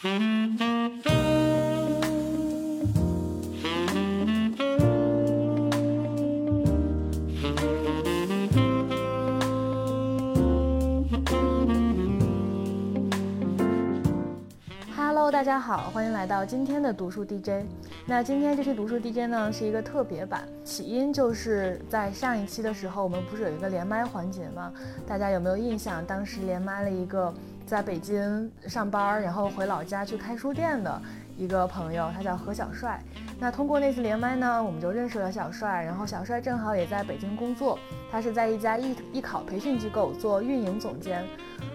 Hello， 大家好，欢迎来到今天的读书 DJ。那今天这期读书 DJ 呢是一个特别版，起因就是在上一期的时候，我们不是有一个连麦环节吗？大家有没有印象？当时连麦了一个在北京上班，然后回老家去开书店的一个朋友，他叫何小帅。那通过那次连麦呢，我们就认识了小帅，然后小帅正好也在北京工作，他是在一家艺考培训机构做运营总监。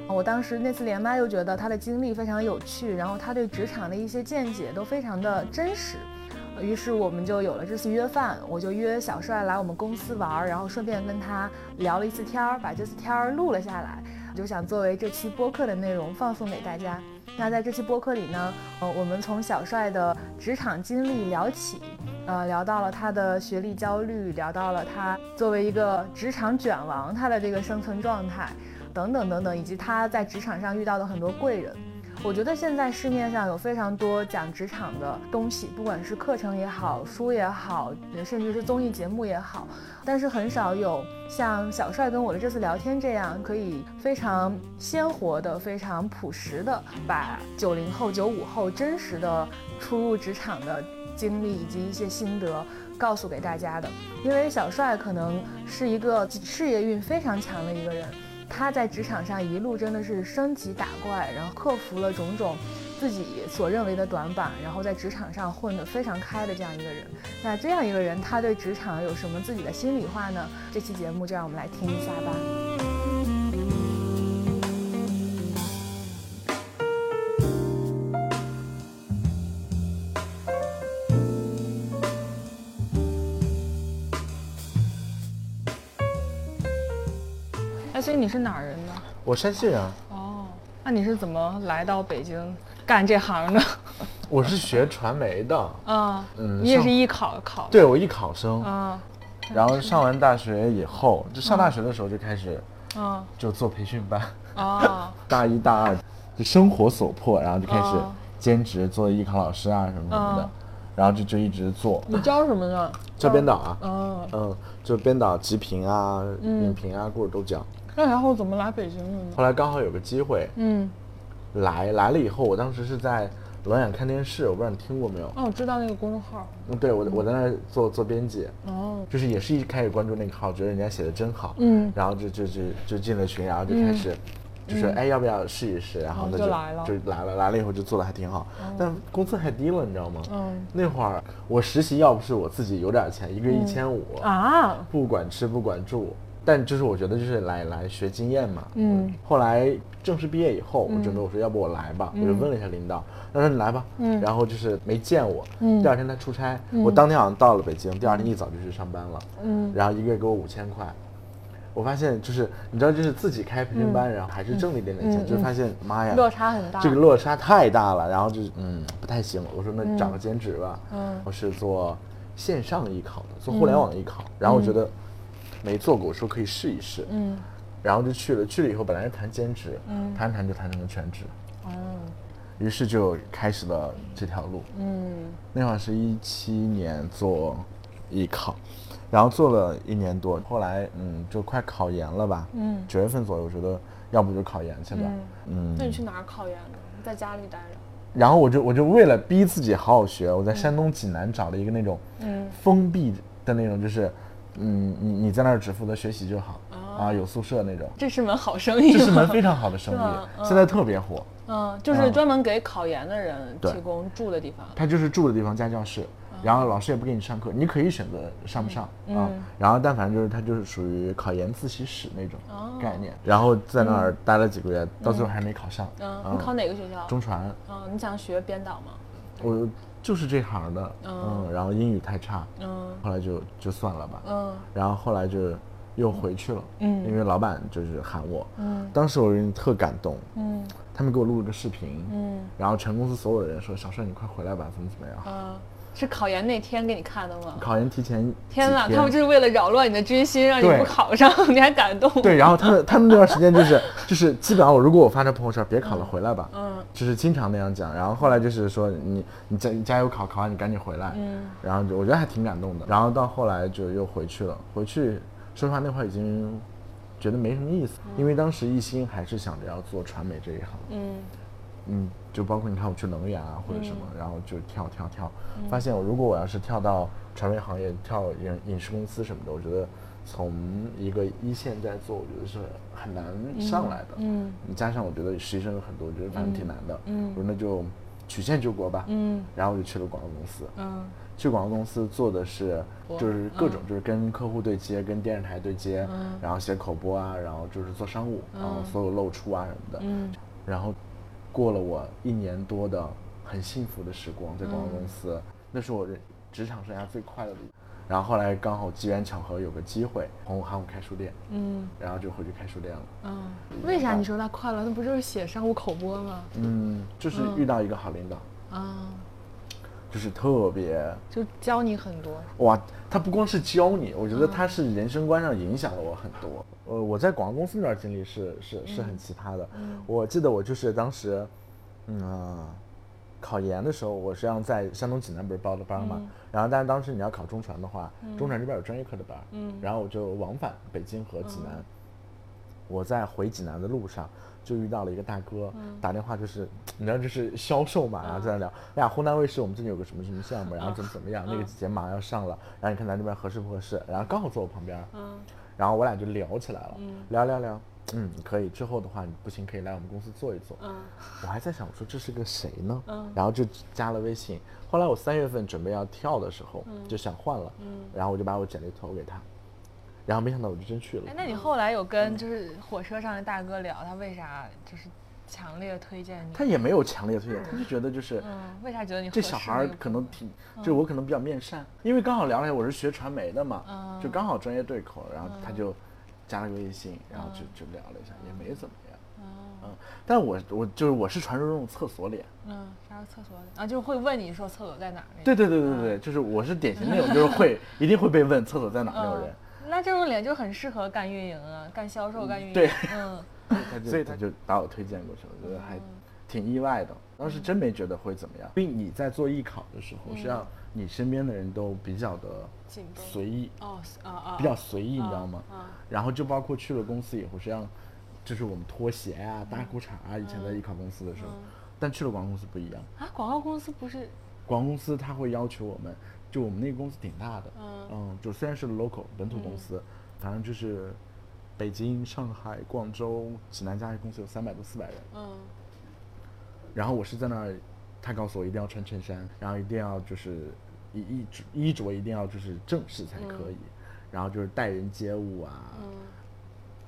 我当时那次连麦又觉得他的经历非常有趣，然后他对职场的一些见解都非常的真实，于是我们就有了这次约饭，我就约小帅来我们公司玩，然后顺便跟他聊了一次天，把这次天录了下来，就想作为这期播客的内容放送给大家。那在这期播客里呢，我们从小帅的职场经历聊起，聊到了他的学历焦虑，聊到了他作为一个职场卷王他的这个生存状态等等等等，以及他在职场上遇到的很多贵人。我觉得现在市面上有非常多讲职场的东西，不管是课程也好，书也好，甚至是综艺节目也好，但是很少有像小帅跟我的这次聊天这样，可以非常鲜活的、非常朴实的把90后、95后真实的初入职场的经历以及一些心得告诉给大家的。因为小帅可能是一个事业运非常强的一个人，他在职场上一路真的是升级打怪，然后克服了种种自己所认为的短板，然后在职场上混得非常开的这样一个人。那这样一个人，他对职场有什么自己的心里话呢？这期节目就让我们来听一下吧。所以你是哪儿人呢？我山西人啊。哦，那你是怎么来到北京干这行的？我是学传媒的。啊，你也是艺考？对，我艺考生啊。然后上完大学以后，就上大学的时候就开始，就做培训班。啊，大一大二就生活所迫，然后就开始兼职做艺考老师啊什么的，然后就一直做。你教什么呢？教编导啊。就编导、集评啊、影评啊，故事都教。那然后怎么来北京的呢？后来刚好有个机会，来了以后，我当时是在冷眼看电视，我不知道你听过没有？哦，我知道那个公众号。对，我在那儿做编辑。哦，就是也是一开始关注那个号，觉得人家写的真好，然后就进了群，然后就开始，就是要不要试一试？然后那就来了，以后就做的还挺好，但工资太低了，你知道吗？那会儿我实习，要不是我自己有点钱，一个月1500啊，不管吃不管住。但就是我觉得就是来学经验嘛，后来正式毕业以后，我准备我说要不我来吧，我就问了一下领导，他说你来吧，然后就是没见我，第二天他出差，我当天好像到了北京，第二天一早就去上班了，然后一个月给我5000块，我发现就是你知道就是自己开培训班，然后还是挣了一点点钱，就发现妈呀，落差很大，这个落差太大了，然后就不太行了，我说那找个兼职吧，我是做线上艺考的，做互联网艺考，然后我觉得。没做过，我说可以试一试，然后就去了以后，本来是谈兼职，谈就谈成了全职，于是就开始了这条路，那会儿是2017年做艺考，然后做了1年多，后来就快考研了吧，9月份左右，我觉得要不就考研去吧，那你去哪儿考研呢？在家里待着？然后我就为了逼自己好好学，我在山东济南找了一个那种封闭的那种，就是。你在那儿只负责学习就好啊，有宿舍那种。这是门好生意，这是门非常好的生意，现在特别火。就是专门给考研的人提供住的地方。他就是住的地方加教室，然后老师也不给你上课，你可以选择上不上啊。然后但反正就是他就是属于考研自习室那种概念。然后在那儿待了几个月，到最后还没考上。你考哪个学校？中传。你想学编导吗？我。就是这行的，然后英语太差，后来就算了吧，然后后来就又回去了，因为老板就是喊我，当时我特感动，他们给我录了个视频，然后全公司所有的人说小帅你快回来吧，怎么样，是考研那天给你看的吗？考研提前。天哪，他们就是为了扰乱你的军心，让你不考上，你还感动？对，然后他们那段时间就是基本上如果我发这朋友圈，别考了，回来吧，就是经常那样讲。然后后来就是说你加油考完你赶紧回来，然后我觉得还挺感动的。然后到后来就又回去了，回去说实话那会儿已经觉得没什么意思，因为当时一心还是想着要做传媒这一行，就包括你看我去能源啊或者什么，然后就跳，发现如果我要是跳到传媒行业，跳影视公司什么的，我觉得从一个一线在做，我觉得是很难上来的，加上我觉得实习生很多，我觉得反正挺难的，我说那就曲线救国吧，然后我就去了广告公司，去广告公司做的是就是各种就是跟客户对接，跟电视台对接，然后写口播啊，然后就是做商务，然后所有露出啊什么的，然后过了我1年多的很幸福的时光，在广告公司，那是我职场生涯最快乐的。然后后来刚好机缘巧合有个机会，从航空开书店，然后就回去开书店了。为啥你说他快乐？那不就是写商务口播吗？就是遇到一个好领导啊，就是特别就教你很多。哇，他不光是教你，我觉得他是人生观上影响了我很多。我在广告公司那段经历是很奇葩的。我记得我就是当时，考研的时候，我实际上在山东济南不是报的班嘛，然后但是当时你要考中传的话，中传这边有专业课的班，然后我就往返北京和济南。我在回济南的路上就遇到了一个大哥，打电话就是你知道就是销售嘛，然后在那聊，哎呀湖南卫视我们最近有个什么什么项目，然后怎么样，那个节目马上要上了，然后你看咱这边合适不合适，然后刚好坐我旁边。然后我俩就聊起来了，聊，可以，之后的话你不行可以来我们公司坐一坐。我还在想，我说这是个谁呢？然后就加了微信。后来我3月份准备要跳的时候，就想换了，然后我就把我简历投给他，然后没想到我就真去了。哎，那你后来有跟就是火车上的大哥聊，他为啥就是强烈推荐你？他也没有强烈推荐，他就觉得就是，为啥觉得你这小孩可能挺，就我可能比较面善，因为刚好聊了一下，我是学传媒的嘛，就刚好专业对口，然后他就加了个微信，然后就聊了一下，也没怎么样，但我是传说中厕所脸，啥是厕所脸啊？就是会问你说厕所在哪儿？对，就是我是典型那种就是会一定会被问厕所在哪儿那种人。那这种脸就很适合干运营啊，干销售，干运营。对，所以他就把我推荐过去了，我觉得还挺意外的。当时真没觉得会怎么样，因为你在做艺考的时候，实际上你身边的人都比较的随意，比较随意，你知道吗？然后就包括去了公司以后，实际上就是我们拖鞋啊、大裤衩啊，以前在艺考公司的时候，但去了广告公司不一样啊。广告公司不是？广告公司他会要求我们，就我们那个公司挺大的，就虽然是 local 本土公司，反正就是。北京、上海、广州、济南加一公司有300多400人，然后我是在那儿，他告诉我一定要穿衬衫，然后一定要就是衣着一定要就是正式才可以，然后就是待人接物啊，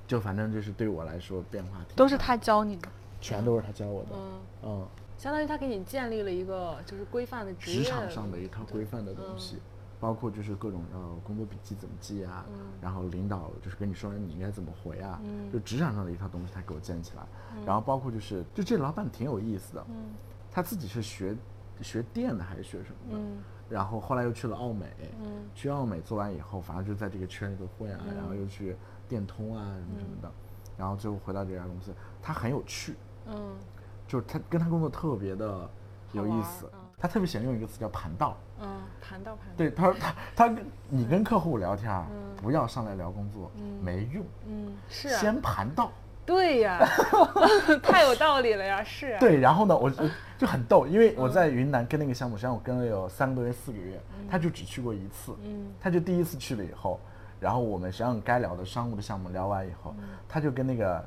就反正就是对我来说变化挺大。都是他教你的？全都是他教我的，相当于他给你建立了一个就是规范的职业，职场上的一套规范的东西。包括就是各种工作笔记怎么记啊，然后领导就是跟你说你应该怎么回啊，就职场上的一套东西他给我建起来，然后包括就这老板挺有意思的，他自己是学电的还是学什么的，然后后来又去了澳美，去澳美做完以后反正就在这个圈里头混啊，然后又去电通啊什么的，然后最后回到这家公司，他很有趣，就是他跟他工作特别的有意思。他特别喜欢用一个词叫盘道，盘道。对，他，你跟客户聊天，不要上来聊工作，没用，是啊，先盘道。对呀，太有道理了呀，是啊。对，然后呢，我就很逗，因为我在云南跟那个项目，实际上我跟了有3个多月4个月，他就只去过一次，他就第一次去了以后，然后我们实际上该聊的商务的项目聊完以后，他就跟那个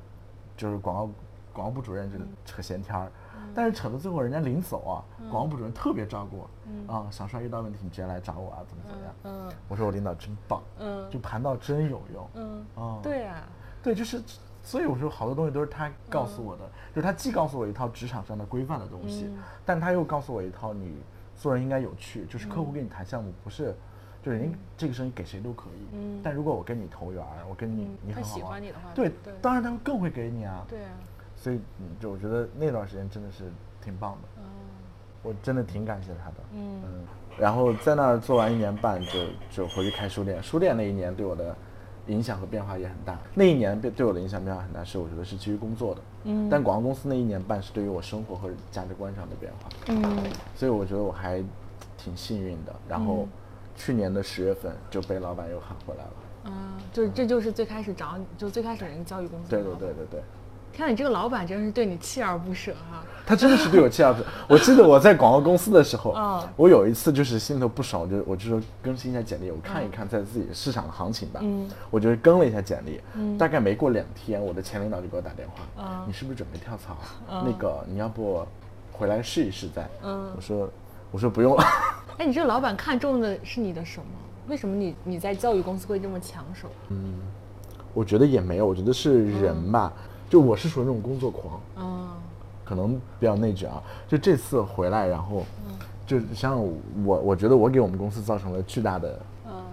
就是广告部主任就扯闲天儿。但是扯到最后，人家临走啊，广告部主任特别照顾我，想说遇到问题你直接来找我啊，怎么样？我说我领导真棒，就盘道真有用，对啊，对，就是，所以我说好多东西都是他告诉我的，就是他既告诉我一套职场上的规范的东西，但他又告诉我一套你做人应该有趣，就是客户跟你谈项目不是。就是人这个生意给谁都可以，但如果我跟你投缘，我跟你很好，他喜欢你的话，对，当然他们更会给你啊，对啊。所以，就我觉得那段时间真的是挺棒的。我真的挺感谢他的。嗯，然后在那儿做完1年半就回去开书店。书店那一年对我的影响和变化也很大。那一年对我的影响变化很大是我觉得是基于工作的，但广告公司那1年半是对于我生活和价值观上的变化。所以我觉得我还挺幸运的。然后去年的10月份就被老板又喊回来了。这就是最开始最开始人教育公司。对。看你这个老板真是对你锲而不舍啊！他真的是对我锲而不舍。我记得我在广告公司的时候，我有一次就是心头不爽，我就说更新一下简历，我看一看在自己市场的行情吧。我就是更了一下简历，大概没过2天，我的前领导就给我打电话，你是不是准备跳槽？那个你要不回来试一试再？我说不用了。哎，你这个老板看中的是你的什么？为什么你在教育公司会这么抢手？我觉得也没有，我觉得是人吧。就我是属于那种工作狂，可能比较内卷啊。就这次回来，然后，就像我觉得我给我们公司造成了巨大的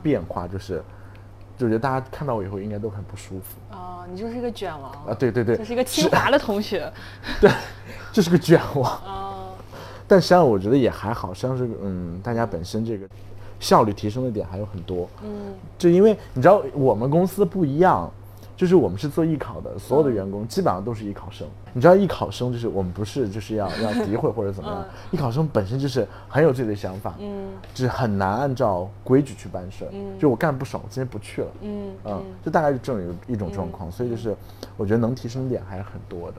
变化，就觉得大家看到我以后应该都很不舒服。你就是一个卷王啊！对，就是一个清华的同学。对，就是个卷王。但实际上我觉得也还好，实际上是大家本身这个效率提升的点还有很多。就因为你知道我们公司不一样。就是我们是做艺考的，所有的员工基本上都是艺考生。你知道艺考生就是我们不是就是要诋毁或者怎么样，艺考生本身就是很有自己的想法，就是很难按照规矩去办事。就我干不爽，我今天不去了。就大概是这种一种状况，所以就是我觉得能提升点还是很多的。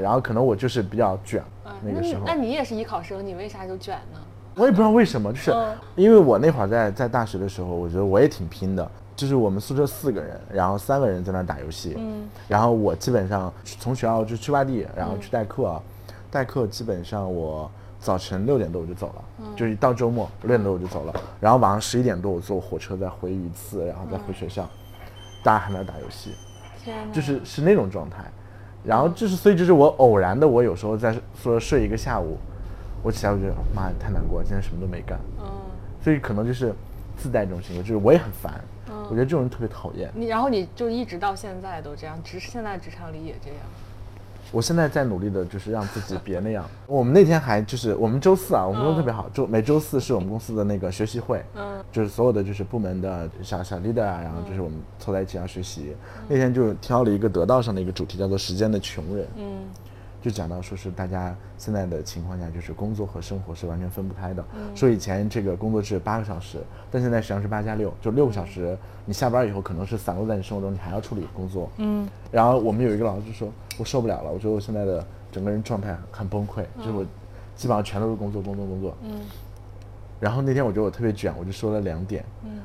然后可能我就是比较卷，那个时候。那你也是艺考生，你为啥就卷呢？我也不知道为什么，就是因为我那会儿在大学的时候，我觉得我也挺拼的。就是我们宿舍4个人，然后3个人在那打游戏，然后我基本上从学校就去外地，然后去代课，代课基本上我早晨6点多我就走了，就是到周末6点多我就走了，然后晚上11点多我坐火车再回榆次，然后再回学校，大家还在打游戏，就是那种状态，然后所以我偶然的，我有时候在宿舍睡一个下午，我起来我觉得妈太难过，今天什么都没干，所以可能就是自带这种情况，我也很烦。我觉得这种人特别讨厌。然后你就一直到现在都这样，现在职场里也这样。我现在在努力的就是让自己别那样。我们那天还我们周四啊，我们工作特别好，每周四是我们公司的那个学习会，就是所有的部门的小 leader 啊，然后我们凑在一起要学习。那天就挑了一个得道上的一个主题，叫做“时间的穷人”。就讲到说是大家现在的情况下，工作和生活是完全分不开的。说以前这个工作是8个小时，但现在实际上是8+6，就6个小时。你下班以后可能是散落在你生活中，你还要处理工作。然后我们有一个老师就说，我受不了了，我觉得我现在的整个人状态很崩溃，我基本上全都是工作。然后那天我觉得我特别卷，我就说了2点。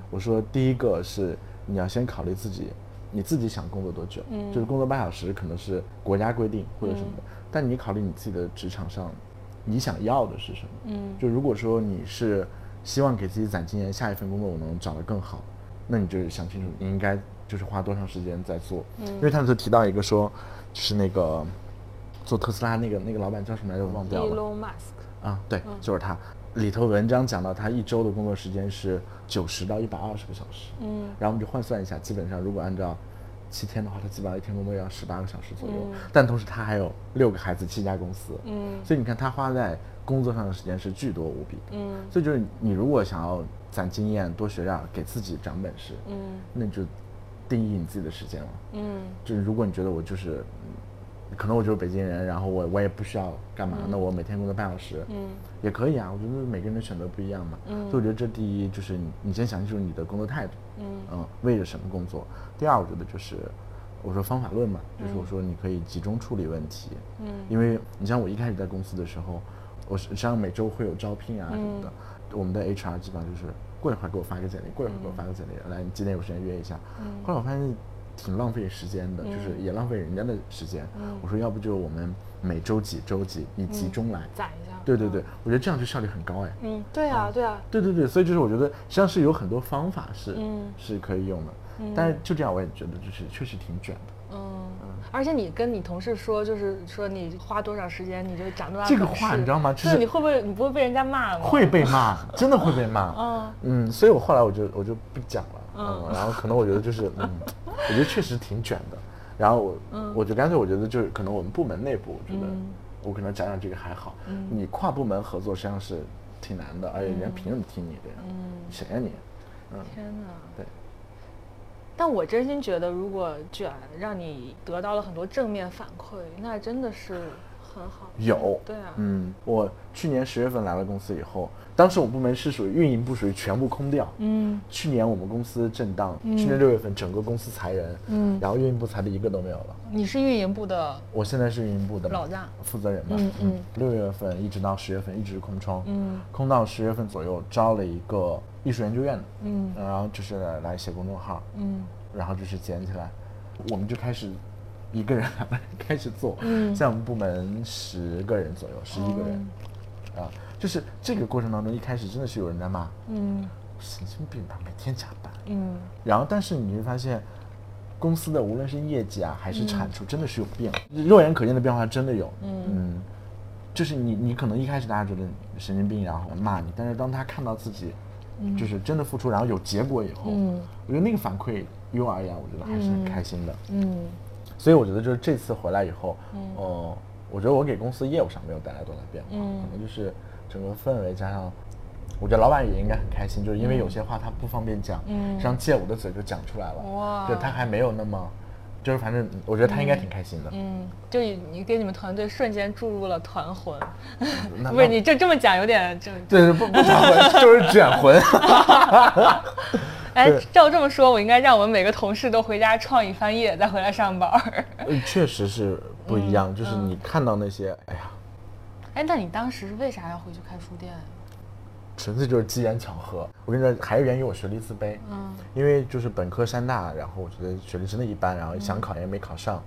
我说第一个是你要先考虑自己。你自己想工作多久？工作8小时可能是国家规定或者什么的，但你考虑你自己的职场上，你想要的是什么？如果说你是希望给自己攒经验，下一份工作我能找得更好，那你就想清楚，你应该花多长时间在做。因为他们就提到一个说，那个做特斯拉那个老板叫什么来着？我忘掉了。Elon Musk。啊，对，就是他。里头文章讲到他1周的工作时间是90到120个小时，然后我们就换算一下，基本上如果按照7天的话，他基本上一天工作要18个小时左右，但同时他还有6个孩子、7家公司，所以你看他花在工作上的时间是巨多无比的，所以你如果想要攒经验、多学点、给自己长本事，那你就定义你自己的时间了，如果你觉得我可能我就是北京人，然后我也不需要干嘛，那我每天工作半小时，也可以啊。我觉得每个人的选择不一样嘛，所以我觉得这第一就是你先想清楚你的工作态度，为了什么工作。第二，我觉得我说方法论嘛，我说你可以集中处理问题，因为你像我一开始在公司的时候，我实际上每周会有招聘啊什么的，我们的 HR 基本上过一会儿给我发个简历，过一会儿给我发个简历，来你今天有时间约一下。后来我发现。挺浪费时间的，也浪费人家的时间。我说要不我们每周几你集中来攒一下。对，我觉得这样效率很高哎。对啊。对，所以我觉得实际上是有很多方法是可以用的，但是就这样我也觉得确实挺卷的。而且你跟你同事说，说你花多少时间你就涨多少。这个话你知道吗？对，你不会被人家骂吗？会被骂，真的会被骂。所以我后来我就不讲了。然后可能我觉得我觉得确实挺卷的，然后我就干脆我觉得可能我们部门内部我觉得我可能讲讲这个还好，你跨部门合作实际上是挺难的，而且人家凭什么听你的呀？谁呀你？天哪！对。但我真心觉得，如果卷让你得到了很多正面反馈，那真的是很好。有。对啊。我去年10月份来了公司以后，当时我部门是属于运营部，属于全部空掉。去年我们公司震荡，去年6月份整个公司裁人，然后运营部裁的一个都没有了。你是运营部的？我现在是运营部的老大，负责人嘛。6月份一直到10月份一直空窗，空到10月份左右招了一个艺术研究院的，然后就是来写公众号，然后就是捡起来，我们就开始一个人开始做，在我们部门10个人左右，11个人，啊，就是这个过程当中一开始真的是有人在骂，神经病吧，每天加班，然后但是你会发现，公司的无论是业绩啊还是产出真的是有变化，肉眼可见的变化真的有，就是你可能一开始大家觉得神经病，然后骂你，但是当他看到自己。就是真的付出，然后有结果以后，我觉得那个反馈于我而言，我觉得还是很开心的。所以我觉得就是这次回来以后，我觉得我给公司业务上没有带来多大变化，可能就是整个氛围加上，我觉得老板也应该很开心，就是因为有些话他不方便讲，像借我的嘴就讲出来了。哇！就他还没有那么，就是反正我觉得他应该挺开心的。就你给你们团队瞬间注入了团魂。不是你这么讲有点这。对，不团魂就是卷魂。哎，照这么说，我应该让我们每个同事都回家创一番业，再回来上班。确实是不一样，就是你看到那些，哎呀。哎，那你当时是为啥要回去开书店呀？纯粹就是机缘巧合，我跟你说，还是源于我学历自卑。因为就是本科山大，然后我觉得学历真的一般，然后想考研没考上。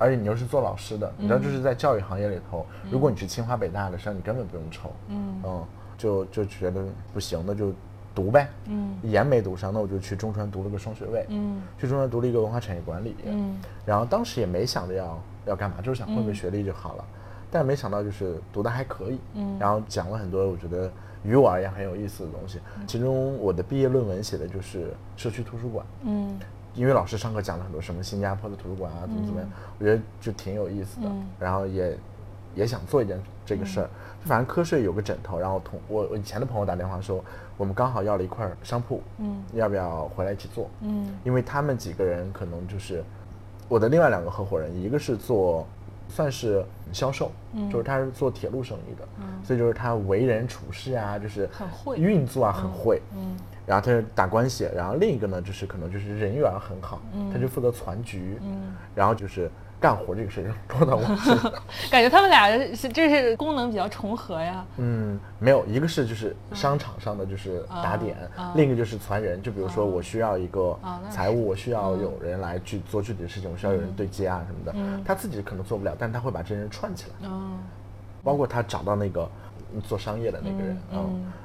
而且你又是做老师的，你知道，就是在教育行业里头，如果你是清华北大的，实际上你根本不用愁。就觉得不行，那就读呗。研没读上，那我就去中传读了个双学位。去中传读了一个文化产业管理。然后当时也没想着要干嘛，就是想混个学历就好了。但没想到就是读的还可以。然后讲了很多，我觉得。于我而言很有意思的东西，其中我的毕业论文写的就是社区图书馆。因为老师上课讲了很多什么新加坡的图书馆啊，怎么样，我觉得就挺有意思的。然后也想做一件这个事儿，就反正瞌睡有个枕头。然后我以前的朋友打电话说，我们刚好要了一块商铺，要不要回来一起做？因为他们几个人可能就是我的另外2个合伙人，一个是做。算是销售，就是他是做铁路生意的，所以就是他为人处事啊，就是很会运作啊，很会。然后他是打关系，然后另一个呢，就是可能就是人缘很好，他就负责攒局，然后就是干活这个事情落到我身上。感觉他们俩就是功能比较重合呀。没有，一个是就是商场上的就是打点，另一个就是传人。就比如说我需要一个财务，我需要有人来去做具体的事情，我需要有人对接啊什么的。他自己可能做不了，但他会把这些人串起来。包括他找到那个做商业的那个人，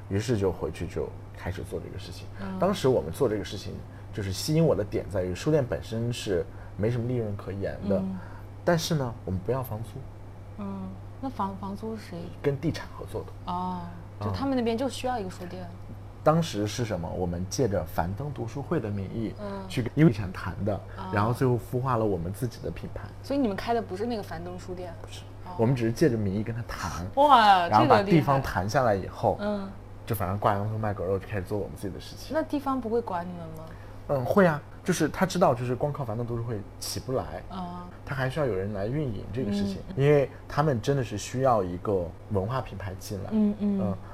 于是就回去就开始做这个事情。当时我们做这个事情，就是吸引我的点在于书店本身是没什么利润可言的，但是呢，我们不要房租。那房租谁？跟地产合作的。哦，就他们那边就需要一个书店。当时是什么？我们借着樊登读书会的名义去跟地产谈的，然后最后孵化了我们自己的品牌。所以你们开的不是那个樊登书店？不是。我们只是借着名义跟他谈，哇，然后把地方谈下来以后，就反正挂羊头卖狗肉，就开始做我们自己的事情。那地方不会管你们吗？会啊，就是他知道，就是光靠樊登读书会起不来啊，他还需要有人来运营这个事情，因为他们真的是需要一个文化品牌进来，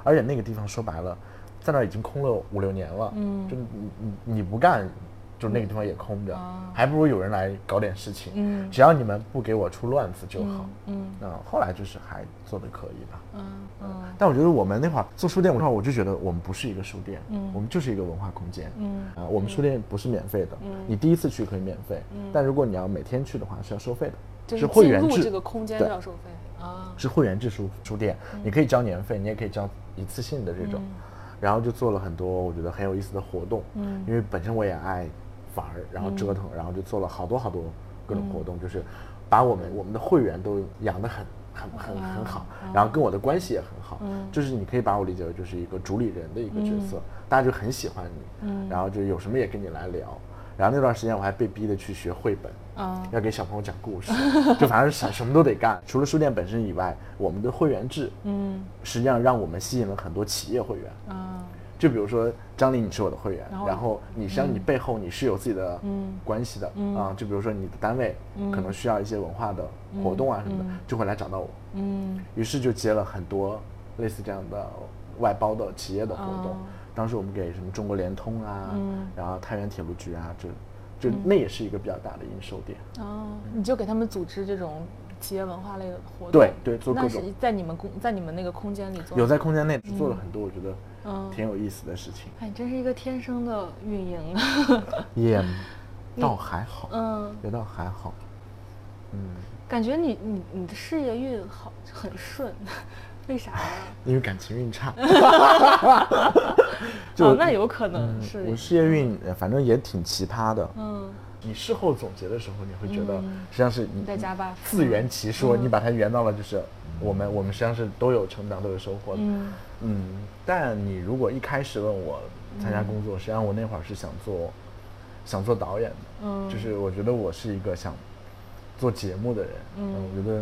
而且那个地方说白了，在那已经空了5-6年了，就你不干。就那个地方也空着，还不如有人来搞点事情。只要你们不给我出乱子就好。那后来就是还做得可以吧。但我觉得我们那会儿做书店的话，我就觉得我们不是一个书店，我们就是一个文化空间。我们书店不是免费的，你第一次去可以免费，但如果你要每天去的话是要收费的，是会员制。进入这个空间要收费啊，是会员制书店，你可以交年费，你也可以交一次性的这种。然后就做了很多我觉得很有意思的活动，因为本身我也爱。玩，然后折腾，然后就做了好多各种活动，就是把我们的会员都养得很好，然后跟我的关系也很好，就是你可以把我理解为就是一个主理人的一个角色，大家就很喜欢你，然后就有什么也跟你来聊，然后那段时间我还被逼的去学绘本，要给小朋友讲故事，就反正什么都得干。除了书店本身以外，我们的会员制，实际上让我们吸引了很多企业会员。就比如说张琳，你是我的会员，然后你实际上你背后你是有自己的关系的啊。就比如说你的单位可能需要一些文化的活动啊什么的，就会来找到我。于是就接了很多类似这样的外包的企业的活动。当时我们给什么中国联通啊，然后太原铁路局啊，就那也是一个比较大的营收点。你就给他们组织这种企业文化类的活动？对，做各种。那是在你们那个空间里做？有在空间内做了很多，我觉得挺有意思的事情。哎，真是一个天生的运营啊！也倒还好，也倒还好，感觉你的事业运好很顺。为啥呀？因为感情运差。哦，那有可能是。我事业运反正也挺奇葩的。你事后总结的时候，你会觉得实际上是你在加班自圆其说，你把它圆到了，就是我们实际上是都有成长，都有收获的。但你如果一开始问我参加工作，实际上我那会儿是想做导演的。就是我觉得我是一个想做节目的人。我觉得。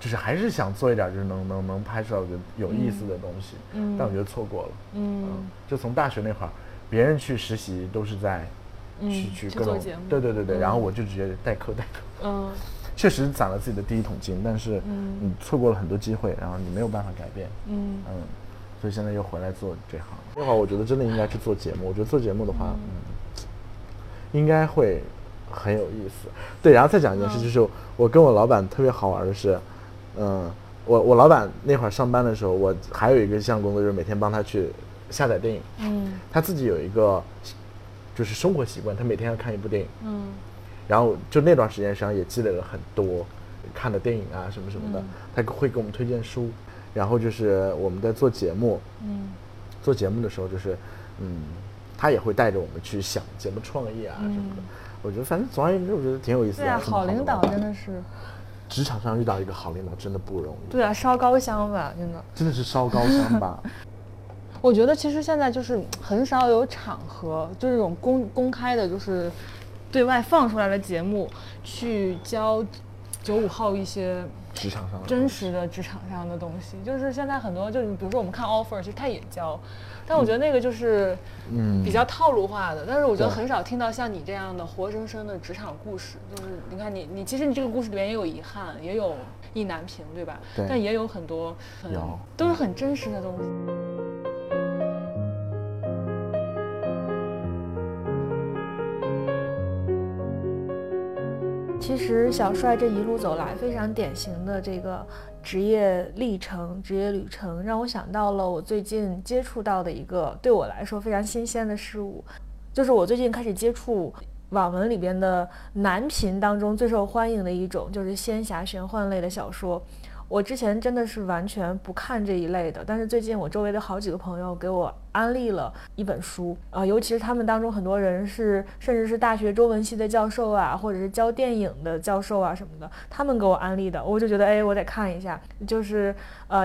就是还是想做一点，就是能拍出来我觉得有意思的东西，但我觉得错过了。就从大学那会儿，别人去实习都是在去各种，对，然后我就直接代课。确实攒了自己的第一桶金，但是你错过了很多机会，然后你没有办法改变。所以现在又回来做这行。那会儿我觉得真的应该去做节目，我觉得做节目的话，应该会很有意思。对，然后再讲一件事，就是我跟我老板特别好玩的是。我老板那会儿上班的时候，我还有一个项工作，就是每天帮他去下载电影。他自己有一个就是生活习惯，他每天要看一部电影。然后就那段时间实际上也积累了很多看的电影啊什么什么的。他会给我们推荐书，然后就是我们在做节目，做节目的时候就是他也会带着我们去想节目创意啊什么的。我觉得反正总而言之，我觉得挺有意思的。对啊，好领导真的是。职场上遇到一个好领导真的不容易。对啊，烧高香吧，真的是烧高香吧。我觉得其实现在就是很少有场合，就是这种公开的，就是对外放出来的节目，去教95后一些职场上真实的职场上的东西。就是现在很多，就是比如说我们看 offer， 其实他也教，但我觉得那个就是比较套路化的。但是我觉得很少听到像你这样的活生生的职场故事。就是你看你其实你这个故事里面也有遗憾，也有意难平，对吧？对。但也有很多都是很真实的东西。其实小帅这一路走来非常典型的这个职业历程、职业旅程，让我想到了我最近接触到的一个对我来说非常新鲜的事物，就是我最近开始接触网文里边的男频当中最受欢迎的一种，就是仙侠玄幻类的小说。我之前真的是完全不看这一类的，但是最近我周围的好几个朋友给我安利了一本书啊，尤其是他们当中很多人是甚至是大学中文系的教授啊，或者是教电影的教授啊什么的，他们给我安利的，我就觉得哎，我得看一下。就是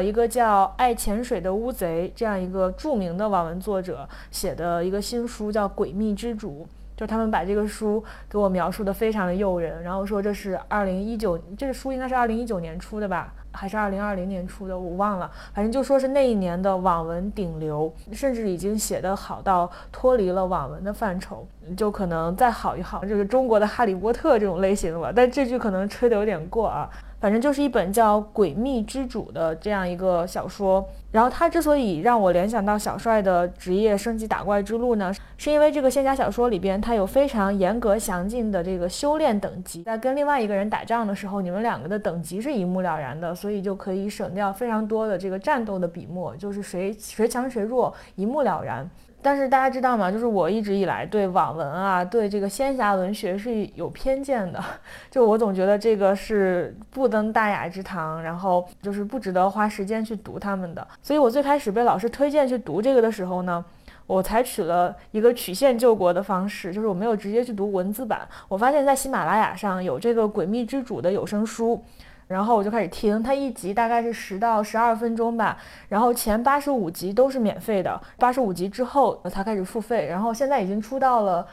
一个叫《爱潜水的乌贼》这样一个著名的网文作者写的一个新书叫《诡秘之主》。就他们把这个书给我描述的非常的诱人，然后说这是2019，这个书应该是2019年出的吧，还是2020年出的，我忘了。反正就说是那一年的网文顶流，甚至已经写得好到脱离了网文的范畴，就可能再好一好，就是中国的《哈利波特》这种类型了。但这句可能吹得有点过啊。反正就是一本叫《诡秘之主》的这样一个小说，然后它之所以让我联想到小帅的职业升级打怪之路呢，是因为这个仙侠小说里边它有非常严格详尽的这个修炼等级，在跟另外一个人打仗的时候，你们两个的等级是一目了然的，所以就可以省掉非常多的这个战斗的笔墨，就是谁强谁弱一目了然。但是大家知道吗？就是我一直以来对网文啊，对这个仙侠文学是有偏见的，就我总觉得这个是不登大雅之堂，然后就是不值得花时间去读他们的。所以我最开始被老师推荐去读这个的时候呢，我采取了一个曲线救国的方式，就是我没有直接去读文字版，我发现在喜马拉雅上有这个《诡秘之主》的有声书。然后我就开始听，它一集大概是10到12分钟吧，然后前85集都是免费的，85集之后才开始付费，然后现在已经出到了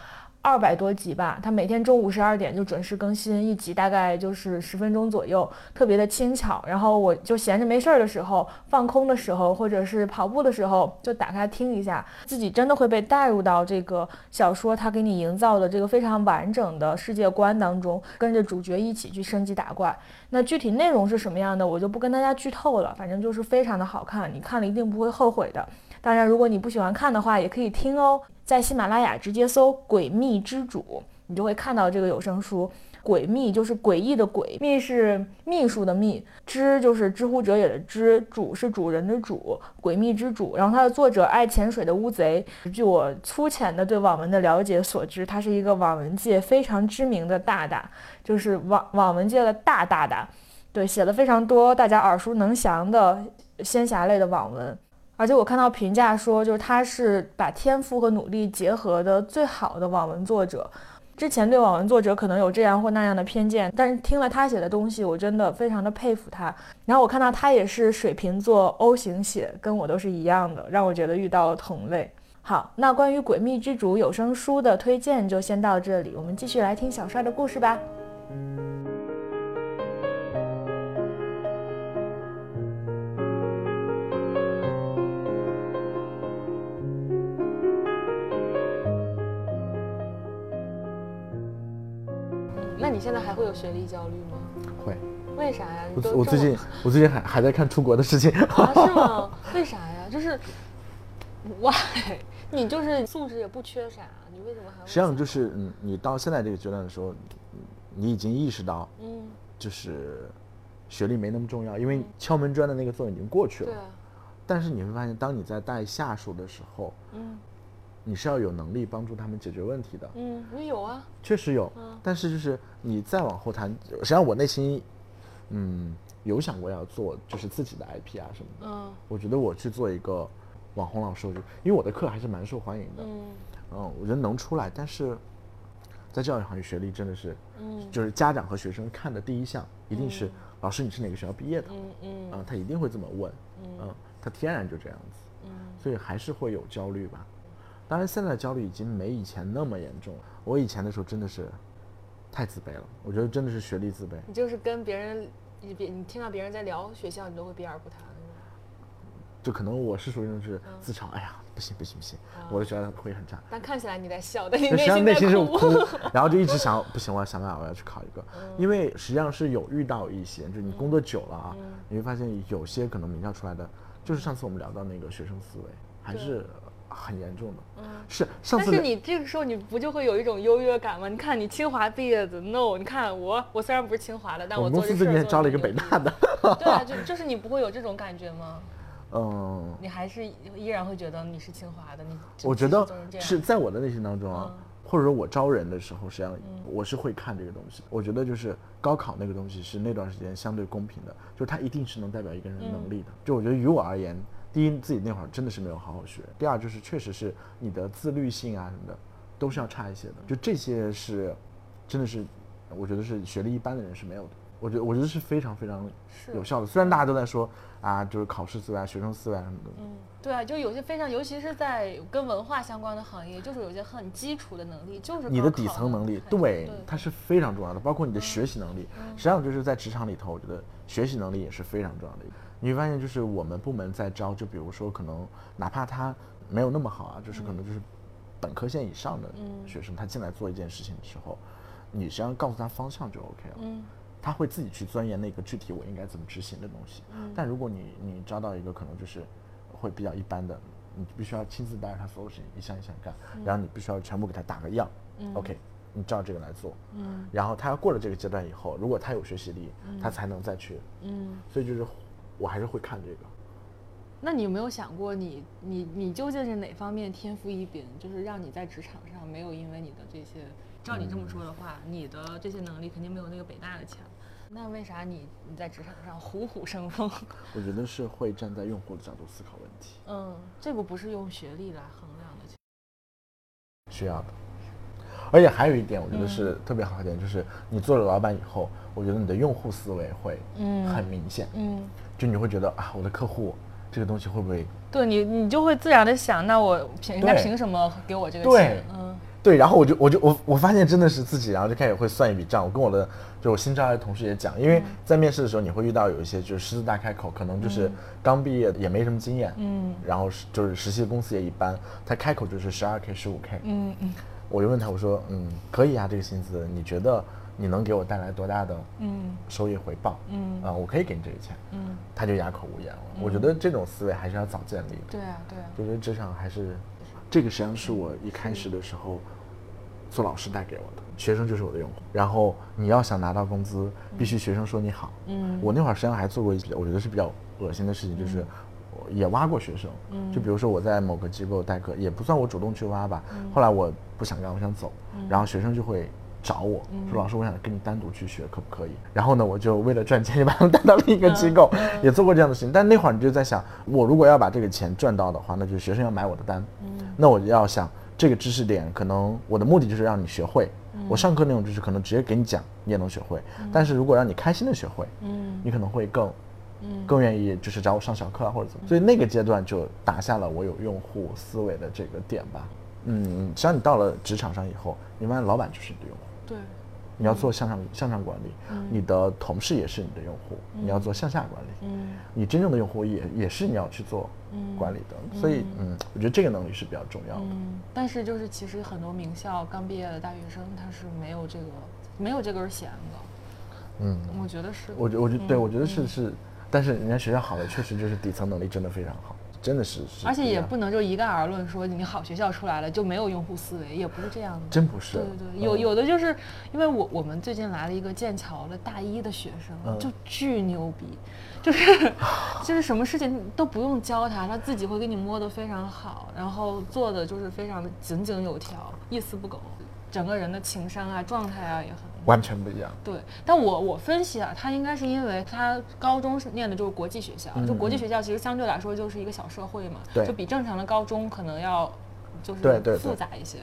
200多集吧，它每天中午12点就准时更新一集，大概就是10分钟左右，特别的轻巧。然后我就闲着没事儿的时候，放空的时候，或者是跑步的时候，就打开听一下，自己真的会被带入到这个小说它给你营造的这个非常完整的世界观当中，跟着主角一起去升级打怪。那具体内容是什么样的，我就不跟大家剧透了，反正就是非常的好看，你看了一定不会后悔的。当然，如果你不喜欢看的话，也可以听哦。在喜马拉雅直接搜《诡秘之主》，你就会看到这个有声书。诡秘就是诡异的诡，秘是秘书的秘，之就是知乎者也的知，主是主人的主，诡秘之主。然后它的作者爱潜水的乌贼，据我粗浅的对网文的了解所知，他是一个网文界非常知名的大大，就是网文界的大大大，对，写了非常多大家耳熟能详的仙侠类的网文。而且我看到评价说，就是他是把天赋和努力结合的最好的网文作者。之前对网文作者可能有这样或那样的偏见，但是听了他写的东西，我真的非常的佩服他。然后我看到他也是水瓶座 O 型血，跟我都是一样的，让我觉得遇到了同类。好，那关于《诡秘之主》有声书的推荐就先到这里，我们继续来听小帅的故事吧。那你现在还会有学历焦虑吗？会。为啥呀？我最近还在看出国的事情。啊，是吗？为啥呀？就是，哇，你就是素质也不缺啥，你为什么还会？实际上就是，你到现在这个阶段的时候，你已经意识到，就是学历没那么重要，因为敲门砖的那个作用已经过去了。对。但是你会发现，当你在带下属的时候，你是要有能力帮助他们解决问题的。你有啊，确实有。但是就是你再往后谈，实际上我内心，有想过要做就是自己的 IP 啊什么的。我觉得我去做一个网红老师，因为我的课还是蛮受欢迎的。我觉得能出来，但是在教育行业，学历真的是，就是家长和学生看的第一项一定是老师你是哪个学校毕业的。他一定会这么问。他天然就这样子。所以还是会有焦虑吧。当然现在的焦虑已经没以前那么严重了，我以前的时候真的是太自卑了，我觉得真的是学历自卑。你就是跟别人，你听到别人在聊学校你都会避而不谈。就可能我是属于那种是自嘲，哎呀不行、我的学校会很差。但看起来你在笑，但你内心是哭。然后就一直想不行，我要想办法，我要去考一个。因为实际上是有遇到一些，就你工作久了啊，你会发现有些可能名校出来的，就是上次我们聊到那个学生思维还是很严重的。是上次。但是你这个时候你不就会有一种优越感吗？你看你清华毕业的 ，no， 你看我虽然不是清华的，但我做这事。我公司最近招了一个北大的。对啊，就是你不会有这种感觉吗？你还是依然会觉得你是清华的。我觉得是在我的内心当中啊，或者说我招人的时候，实际上我是会看这个东西。我觉得就是高考那个东西是那段时间相对公平的，就是它一定是能代表一个人能力的。就我觉得于我而言。第一，自己那会儿真的是没有好好学；第二，就是确实是你的自律性啊什么的，都是要差一些的。就这些是，真的是，我觉得是学历一般的人是没有的。我觉得是非常非常有效的。虽然大家都在说啊，就是考试思维、学生思维什么的。对啊，就有些非常，尤其是在跟文化相关的行业，就是有些很基础的能力，就是你的底层能力，对，它是非常重要的。包括你的学习能力，实际上就是在职场里头，我觉得学习能力也是非常重要的。你会发现，就是我们部门在招，就比如说，可能哪怕他没有那么好啊，就是可能就是本科线以上的学生，他进来做一件事情的时候，你实际上告诉他方向就 OK 了，他会自己去钻研那个具体我应该怎么执行的东西。但如果你招到一个可能就是会比较一般的，你必须要亲自带着他所有事情一项一项干，然后你必须要全部给他打个样 ，OK。你照这个来做，然后他要过了这个阶段以后，如果他有学习力，他才能再去，所以就是我还是会看这个。那你有没有想过你究竟是哪方面天赋异禀，就是让你在职场上没有因为你的这些，照你这么说的话，你的这些能力肯定没有那个北大的强，那为啥你在职场上虎虎生风？我觉得是会站在用户的角度思考问题。这个不是用学历来衡量的，需要的。而且还有一点，我觉得是特别好一点，就是你做了老板以后，我觉得你的用户思维会很明显。就你会觉得啊，我的客户这个东西会不会对你就会自然的想，那我人家凭什么给我这个钱？对，对，然后我发现真的是自己，然后就开始会算一笔账。我跟我的就我新招来的同事也讲，因为在面试的时候你会遇到有一些就是狮子大开口，可能就是刚毕业也没什么经验，嗯，然后就是实习的公司也一般，他开口就是12K、15K， 嗯嗯，我就问他，我说可以啊，这个薪资你觉得你能给我带来多大的收益回报？我可以给你这个钱。他就哑口无言了。我觉得这种思维还是要早建立的。对啊，对啊。我觉得职场还是，这个实际上是我一开始的时候做老师带给我的。学生就是我的用户。然后你要想拿到工资，必须学生说你好。我那会儿实际上还做过一些我觉得是比较恶心的事情，就是也挖过学生。就比如说我在某个机构代课，也不算我主动去挖吧。后来我不想干，我想走，然后学生就会找我说：“老师，我想跟你单独去学，可不可以？”然后呢，我就为了赚钱，就把他们带到另一个机构，也做过这样的事情。但那会儿你就在想，我如果要把这个钱赚到的话，那就是学生要买我的单。那我就要想这个知识点，可能我的目的就是让你学会。我上课那种知识，可能直接给你讲，你也能学会。但是如果让你开心的学会，你可能会更愿意就是找我上小课啊，或者怎么。所以那个阶段就打下了我有用户思维的这个点吧。实际上你到了职场上以后，你发现老板就是你的用户。对，你要做向上管理，你的同事也是你的用户，你要做向下管理，你真正的用户也是你要去做管理的，所以我觉得这个能力是比较重要的。但是就是其实很多名校刚毕业的大学生他是没有这根弦的，我觉得是，我觉得是，但是人家学校好的确实就是底层能力真的非常好。真的是，而且也不能就一概而论说你好学校出来了就没有用户思维，也不是这样的，真不是。对，有的就是因为我们最近来了一个剑桥的大一的学生，就巨牛逼，就是什么事情都不用教他，他自己会给你摸得非常好，然后做的就是非常的井井有条，一丝不苟，整个人的情商啊、状态啊也很完全不一样。对，但我分析啊，他应该是因为他高中是念的就是国际学校，就国际学校其实相对来说就是一个小社会嘛，就比正常的高中可能要就是复杂一些。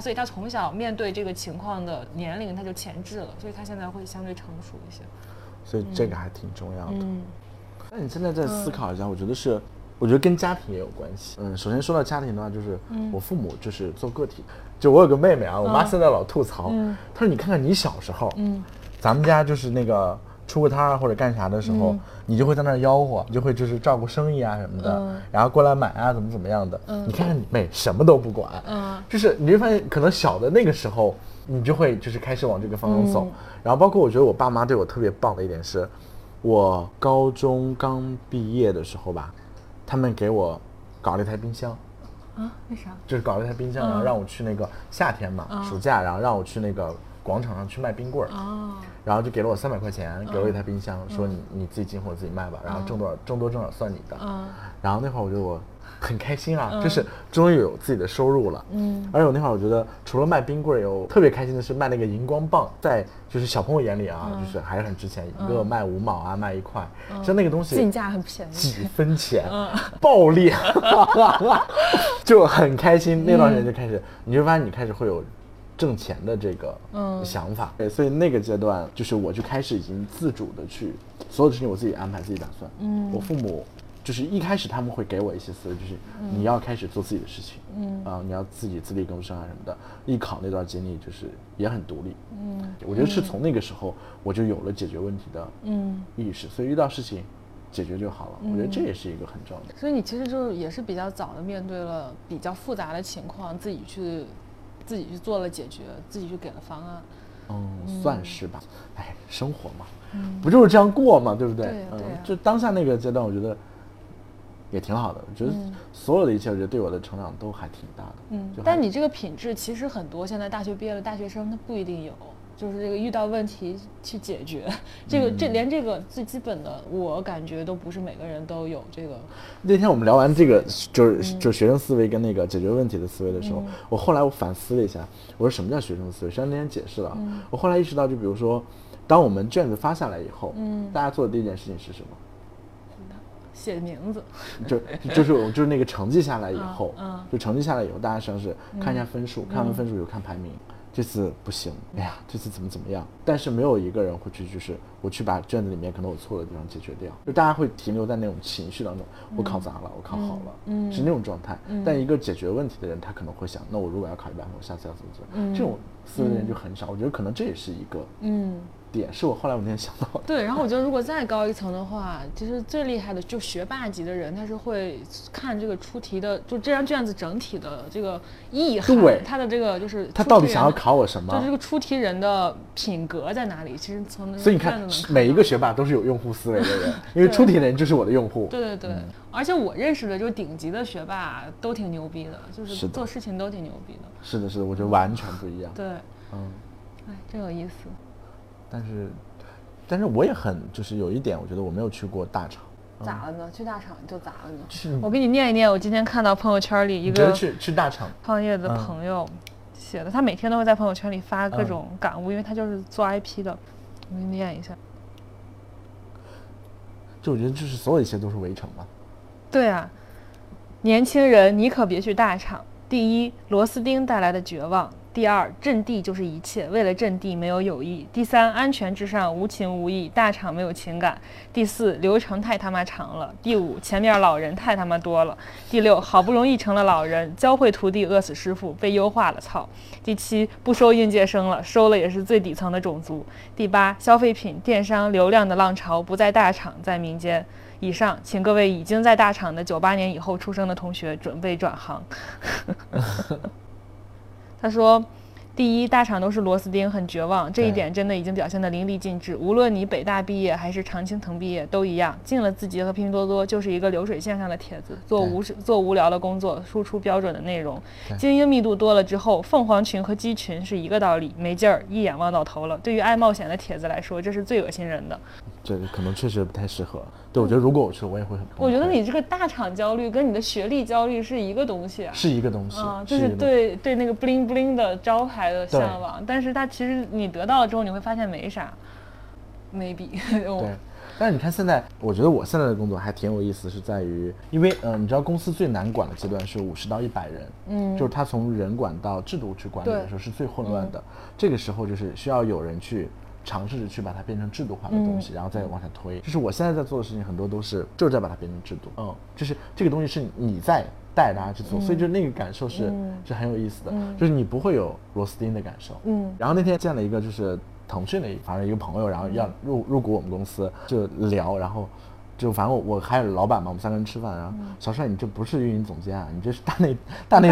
所以他从小面对这个情况的年龄他就前置了，所以他现在会相对成熟一些。所以这个还挺重要的。那你现在在思考一下，我觉得跟家庭也有关系。首先说到家庭的话，就是我父母就是做个体。就我有个妹妹啊，我妈现在老吐槽，她说你看看你小时候，咱们家就是那个出个摊或者干啥的时候，你就会在那儿吆喝，你就会就是照顾生意啊什么的，然后过来买啊怎么样的。你看看你妹什么都不管，就是你就发现可能小的那个时候，你就会就是开始往这个方向走。然后包括我觉得我爸妈对我特别棒的一点是，我高中刚毕业的时候吧，他们给我搞了一台冰箱。为啥？就是搞了一台冰箱，然后让我去那个夏天嘛，暑假，然后让我去那个广场上去卖冰棍儿，然后就给了我300块钱，给我一台冰箱，说你自己进货自己卖吧，然后挣多挣少算你的。然后那会儿我觉得我很开心啊，就是终于有自己的收入了。而且我那会儿我觉得除了卖冰棍儿，有特别开心的是卖那个荧光棒，在就是小朋友眼里啊，就是还是很值钱，一个卖5毛啊，卖1块，像那个东西进价很便宜，几分钱，暴利。就很开心，那段时间就开始，你就发现你开始会有挣钱的这个想法。对，所以那个阶段就是我就开始已经自主的去所有的事情我自己安排自己打算。我父母就是一开始他们会给我一些思维，就是你要开始做自己的事情，你要自己自力更生啊什么的。艺考那段经历就是也很独立，我觉得是从那个时候我就有了解决问题的意识，所以遇到事情解决就好了。我觉得这也是一个很重要的。所以你其实就是也是比较早的面对了比较复杂的情况，自己去做了解决，自己去给了方案。算是吧。生活嘛，不就是这样过嘛，对不对？就当下那个阶段，我觉得也挺好的。我觉得所有的一切，我觉得对我的成长都还挺大的。但你这个品质，其实很多现在大学毕业的大学生他不一定有。就是这个遇到问题去解决，连这个最基本的，我感觉都不是每个人都有这个。那天我们聊完这个，就是学生思维跟那个解决问题的思维的时候，我后来反思了一下，我说什么叫学生思维？虽然那天解释了，我后来意识到，就比如说，当我们卷子发下来以后，大家做的第一件事情是什么？写名字，就是那个成绩下来以后，大家实际上是看一下分数，看完分数就看排名。这次不行，哎呀，这次怎么样？但是没有一个人会去，就是我去把卷子里面可能我错的地方解决掉，就大家会停留在那种情绪当中，我考砸了，我考好了，是那种状态。但一个解决问题的人，他可能会想，那我如果要考100分，我下次要怎么做？这种思维的人就很少。我觉得可能这也是一个点，是我后来我那天想到的。对，然后我觉得如果再高一层的话，其实最厉害的就学霸级的人，他是会看这个出题的，就这张卷子整体的这个意涵，他的这个就是他到底想要考我什么，就这个出题人的品格在哪里。其实从那，所以你看每一个学霸都是有用户思维的人因为出题人就是我的用户。对对对，而且我认识的就是顶级的学霸都挺牛逼的，就是做事情都挺牛逼的。是的，是的，我觉得完全不一样。对，哎，真有意思。但是我也很就是有一点，我觉得我没有去过大厂。咋了呢？去大厂就咋了呢？我给你念一念，我今天看到朋友圈里一个去大厂创业的朋友写的，他每天都会在朋友圈里发各种感悟，因为他就是做 IP 的。我给你念一下。就我觉得就是所有一切都是围城嘛。对啊，年轻人你可别去大厂。第一，螺丝钉带来的绝望。第二，阵地就是一切，为了阵地没有友谊。第三，安全至上，无情无义，大厂没有情感。第四，流程太他妈长了。第五，前面老人太他妈多了。第六，好不容易成了老人，教会徒弟饿死师傅，被优化了，操。第七，不收应届生了，收了也是最底层的种族。第八，消费品、电商、流量的浪潮不在大厂，在民间。以上，请各位已经在大厂的98年以后出生的同学准备转行。他说，第一，大厂都是螺丝钉，很绝望，这一点真的已经表现得淋漓尽致。无论你北大毕业还是常青藤毕业都一样，进了字节和拼多多就是一个流水线上的帖子，做无聊的工作，输出标准的内容。精英密度多了之后，凤凰群和鸡群是一个道理，没劲儿，一眼望到头了。对于爱冒险的帖子来说，这是最恶心人的。这可能确实不太适合。对，我觉得如果我去，我也会很。我觉得你这个大厂焦虑跟你的学历焦虑是一个东西啊，是一个东西啊，就是对那个 bling bling 的招牌的向往，但是它其实你得到了之后，你会发现没啥 ，maybe 。对，但是你看现在，我觉得我现在的工作还挺有意思，是在于，因为你知道公司最难管的阶段是50到100人，就是它从人管到制度去管理的时候是最混乱的，这个时候就是需要有人去。尝试着去把它变成制度化的东西，然后再往下推。就是我现在在做的事情，很多都是就是在把它变成制度。就是这个东西是你在带大家去做，所以就那个感受是很有意思的，就是你不会有螺丝钉的感受。然后那天见了一个就是腾讯的一个朋友，然后要入股我们公司，就聊，然后就反正我还有老板嘛，我们三个人吃饭，然后小帅你这不是运营总监啊，你这是大内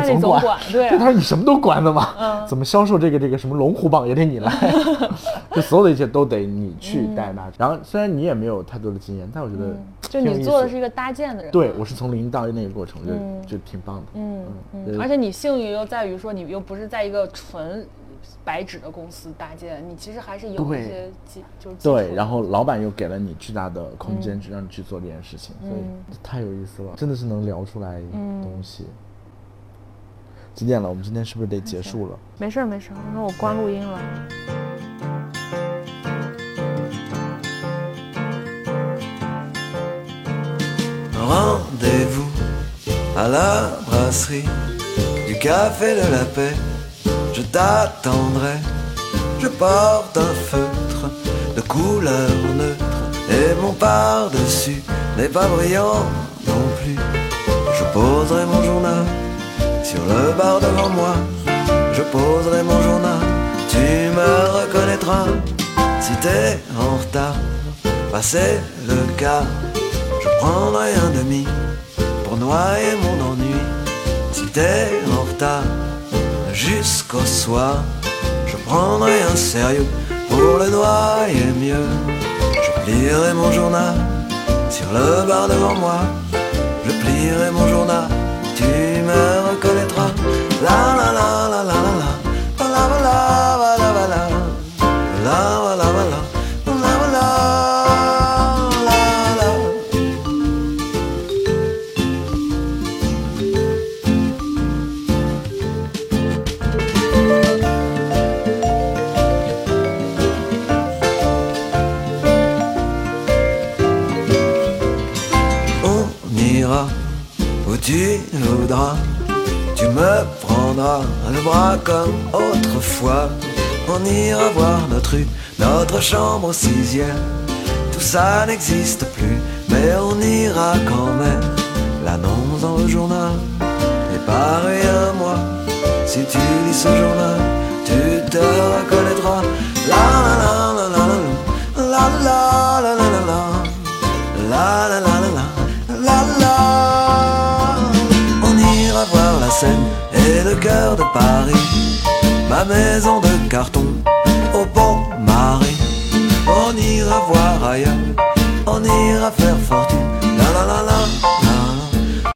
总管。对，他说你什么都管的嘛，怎么销售这个什么龙虎榜也得你来，就所有的一切都得你去带大家。然后虽然你也没有太多的经验，但我觉得就你做的是一个搭建的人。对，我是从零到一那个过程就挺棒的。而且你幸运又在于说你又不是在一个纯白纸的公司搭建，你其实还是有一些对，然后老板又给了你巨大的空间去让你去做这件事情，所以太有意思了，真的是能聊出来东西。几点了？我们今天是不是得结束了？没事，那我关录音了。Rendez-vous à la brasserie du Café de la Paix.Je t'attendrai, je porte un feutre de couleur neutre et mon par-dessus n'est pas brillant non plus. Je poserai mon journal sur le bar devant moi, je poserai mon journal, tu me reconnaîtras. Si t'es en retard, bah c'est le cas, je prendrai un demi pour noyer mon ennui. Si t'es en retard,Jusqu'au soir, je prendrai un sérieux pour le noyer mieux. Je plierai mon journal sur le bar devant moi. Je plierai mon journal, tu me reconnaîtras. La la la la la la la la la la la la la la la la la Tu me prendras le bras comme autrefois. On ira voir notre rue, notre chambre au 6e. Tout ça n'existe plus, mais on ira quand même. L'annonce dans le journal est pareil à moi. Si tu lis ce journal, tu te reconnaîtras. La la la la la la la la la la la la la la la la. On ira voir la Seine et le cœur de Paris. Ma maison de carton au Pont-Marie. On ira voir ailleurs, on ira faire fort.